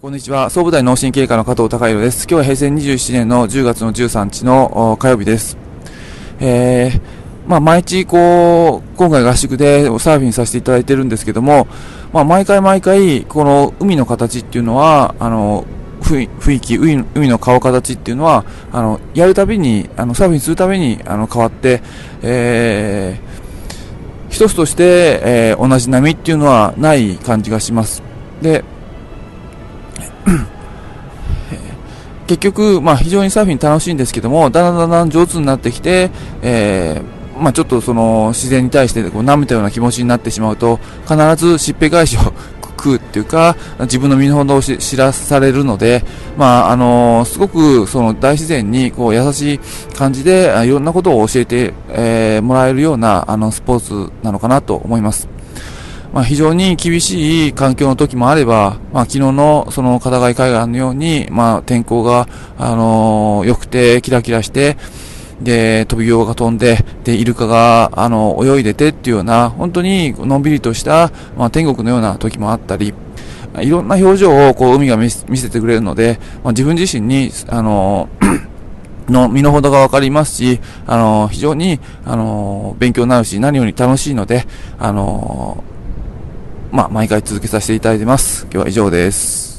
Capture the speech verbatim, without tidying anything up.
こんにちは。総務大脳神経科の加藤孝弘です。今日は平成にじゅうななねんのじゅうがつのじゅうさんにちの火曜日です。えー、まあ毎日こう、今回合宿でサーフィンさせていただいてるんですけども、まあ毎回毎回、この海の形っていうのは、あの、雰囲気、海の顔形っていうのは、あの、やるたびに、あの、サーフィンするたびに、あの、変わって、えー、一つとして、えー、同じ波っていうのはない感じがします。で、結局、まあ、非常にサーフィン楽しいんですけども、だんだんだんだん上手になってきて、えーまあ、ちょっとその自然に対してこう舐めたような気持ちになってしまうと、必ずしっぺ返しを食うっていうか、自分の身の程を知らされるので、まああのー、すごくその大自然にこう優しい感じでいろんなことを教えて、えー、もらえるようなあのスポーツなのかなと思います。まあ、非常に厳しい環境の時もあれば、まあ、昨日のその片貝海岸のように、まあ、天候が、あのー、良くて、キラキラして、で、トビウオが飛んで、で、イルカが、あのー、泳いでてっていうような、本当にのんびりとした、まあ、天国のような時もあったり、いろんな表情を、こう、海が見せてくれるので、まあ、自分自身に、あのー、の身の程がわかりますし、あのー、非常に、あのー、勉強になるし、何より楽しいので、あのー、まあ、毎回続けさせていただいてます。今日は以上です。